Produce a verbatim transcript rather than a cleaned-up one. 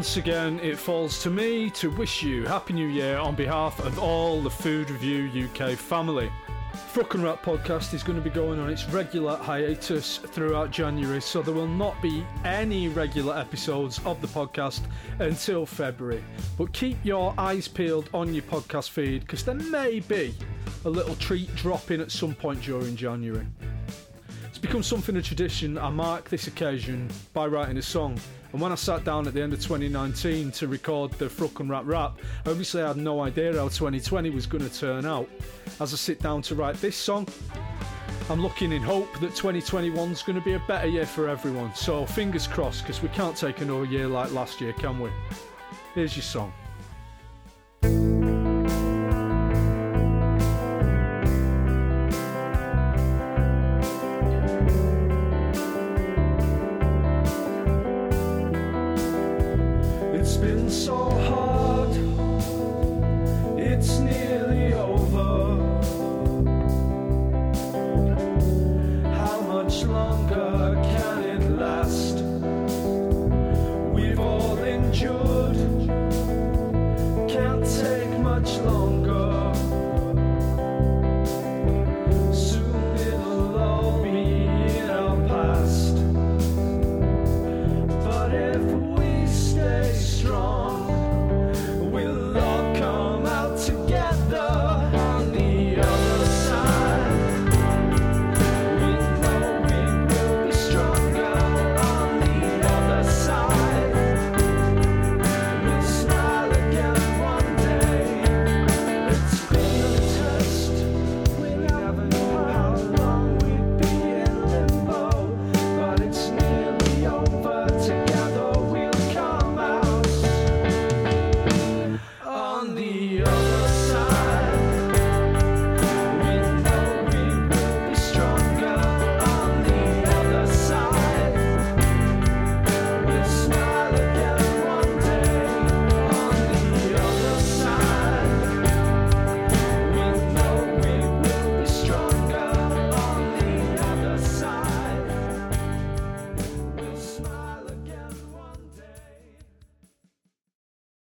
once again, it falls to me to wish you Happy New Year on behalf of all the Food Review U K family. Fruck and Rat podcast is going to be going on its regular hiatus throughout January, so there will not be any regular episodes of the podcast until February. But keep your eyes peeled on your podcast feed, because there may be a little treat dropping at some point during January. It's become something of tradition. I mark this occasion by writing a song. And when I sat down at the end of twenty nineteen to record the Fruck and Rat rap, obviously I had no idea how twenty twenty was going to turn out. As I sit down to write this song, I'm looking in hope that twenty twenty-one's going to be a better year for everyone. So fingers crossed, because we can't take another year like last year, can we? Here's your song. It's been so hard.